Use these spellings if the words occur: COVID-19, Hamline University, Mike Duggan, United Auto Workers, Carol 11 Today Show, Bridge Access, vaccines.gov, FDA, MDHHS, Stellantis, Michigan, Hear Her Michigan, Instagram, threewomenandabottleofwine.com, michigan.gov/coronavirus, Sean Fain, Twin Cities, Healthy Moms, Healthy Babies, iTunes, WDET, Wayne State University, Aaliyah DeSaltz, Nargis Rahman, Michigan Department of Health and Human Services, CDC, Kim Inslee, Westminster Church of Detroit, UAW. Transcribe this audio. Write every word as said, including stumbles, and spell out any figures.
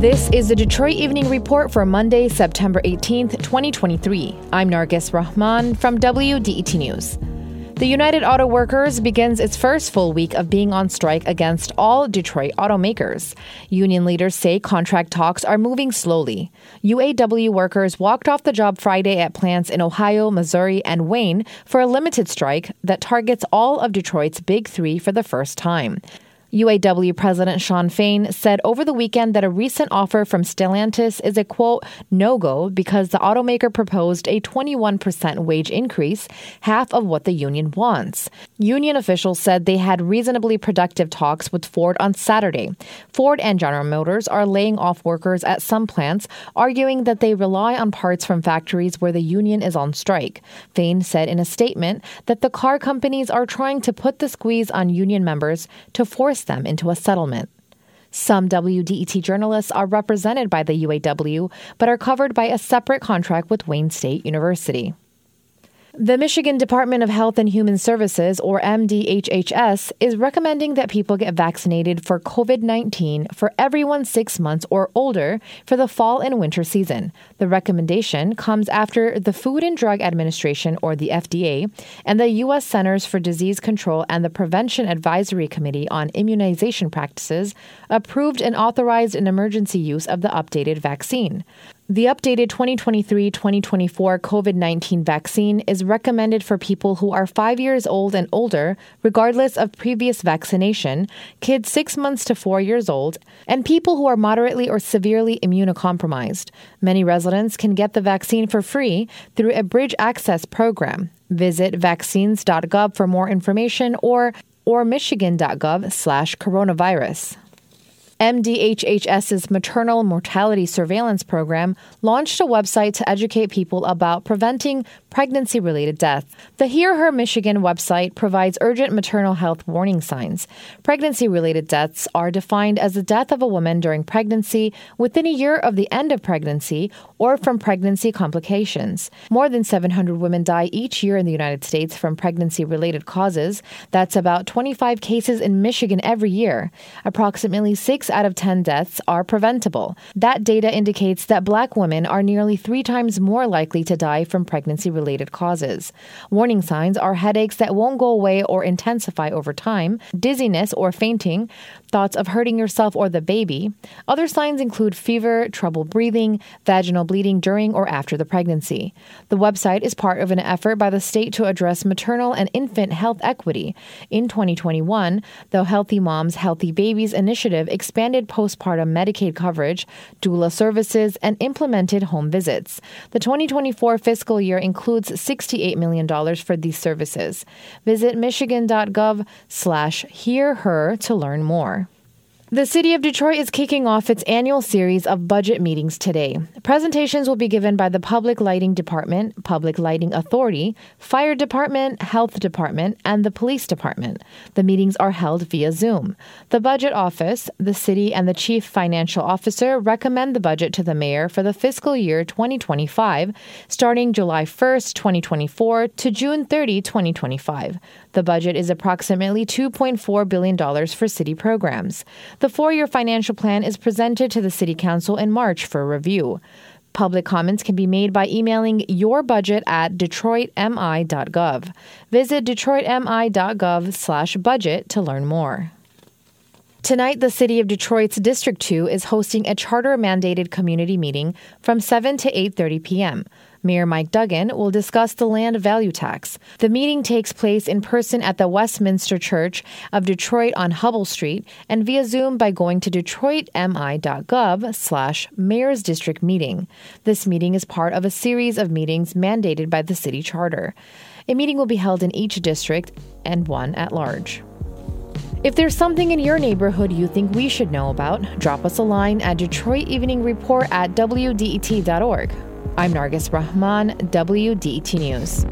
This is the Detroit Evening Report for Monday, September eighteenth, twenty twenty-three. I'm Nargis Rahman from W D E T News. The United Auto Workers begins its first full week of being on strike against all Detroit automakers. Union leaders say contract talks are moving slowly. U A W workers walked off the job Friday at plants in Ohio, Missouri, and Wayne for a limited strike that targets all of Detroit's Big Three for the first time. U A W President Sean Fain said over the weekend that a recent offer from Stellantis is a, quote, no-go because the automaker proposed a twenty-one percent wage increase, half of what the union wants. Union officials said they had reasonably productive talks with Ford on Saturday. Ford and General Motors are laying off workers at some plants, arguing that they rely on parts from factories where the union is on strike. Fain said in a statement that the car companies are trying to put the squeeze on union members to force them into a settlement. Some W D E T journalists are represented by the U A W, but are covered by a separate contract with Wayne State University. The Michigan Department of Health and Human Services, or M D H H S, is recommending that people get vaccinated for COVID nineteen for everyone six months or older for the fall and winter season. The recommendation comes after the Food and Drug Administration, or the F D A, and the U S Centers for Disease Control and the Prevention Advisory Committee on Immunization Practices approved and authorized an emergency use of the updated vaccine. The updated twenty twenty-three twenty twenty-four COVID nineteen vaccine is recommended for people who are five years old and older, regardless of previous vaccination, kids six months to four years old, and people who are moderately or severely immunocompromised. Many residents can get the vaccine for free through a Bridge Access program. Visit vaccines dot gov for more information or, or michigan dot gov slash coronavirus. M D H H S's Maternal Mortality Surveillance Program launched a website to educate people about preventing pregnancy-related death. The Hear Her Michigan website provides urgent maternal health warning signs. Pregnancy-related deaths are defined as the death of a woman during pregnancy, within a year of the end of pregnancy, or from pregnancy complications. More than seven hundred women die each year in the United States from pregnancy-related causes. That's about twenty-five cases in Michigan every year. Approximately six out of ten deaths are preventable. That data indicates that Black women are nearly three times more likely to die from pregnancy-related causes. Warning signs are headaches that won't go away or intensify over time, dizziness or fainting, thoughts of hurting yourself or the baby. Other signs include fever, trouble breathing, vaginal bleeding during or after the pregnancy. The website is part of an effort by the state to address maternal and infant health equity. In twenty twenty-one, the Healthy Moms, Healthy Babies initiative expanded expanded postpartum Medicaid coverage, doula services, and implemented home visits. The twenty twenty-four fiscal year includes sixty-eight million dollars for these services. Visit michigan dot gov slash hear her to learn more. The City of Detroit is kicking off its annual series of budget meetings today. Presentations will be given by the Public Lighting Department, Public Lighting Authority, Fire Department, Health Department, and the Police Department. The meetings are held via Zoom. The Budget Office, the City, and the Chief Financial Officer recommend the budget to the Mayor for the fiscal year twenty twenty-five, starting July first, twenty twenty-four to June thirtieth, twenty twenty-five. The budget is approximately two point four billion dollars for city programs. The four-year financial plan is presented to the City Council in March for review. Public comments can be made by emailing your budget at Detroit M I dot gov. Visit Detroit M I dot gov slash budget to learn more. Tonight, the City of Detroit's District two is hosting a charter-mandated community meeting from seven to eight thirty p.m., Mayor Mike Duggan will discuss the land value tax. The meeting takes place in person at the Westminster Church of Detroit on Hubble Street and via Zoom by going to Detroit M I dot gov slash Mayor's District Meeting. This meeting is part of a series of meetings mandated by the city charter. A meeting will be held in each district and one at large. If there's something in your neighborhood you think we should know about, drop us a line at Detroit Evening Report at W D E T dot org. I'm Nargis Rahman, W D E T News.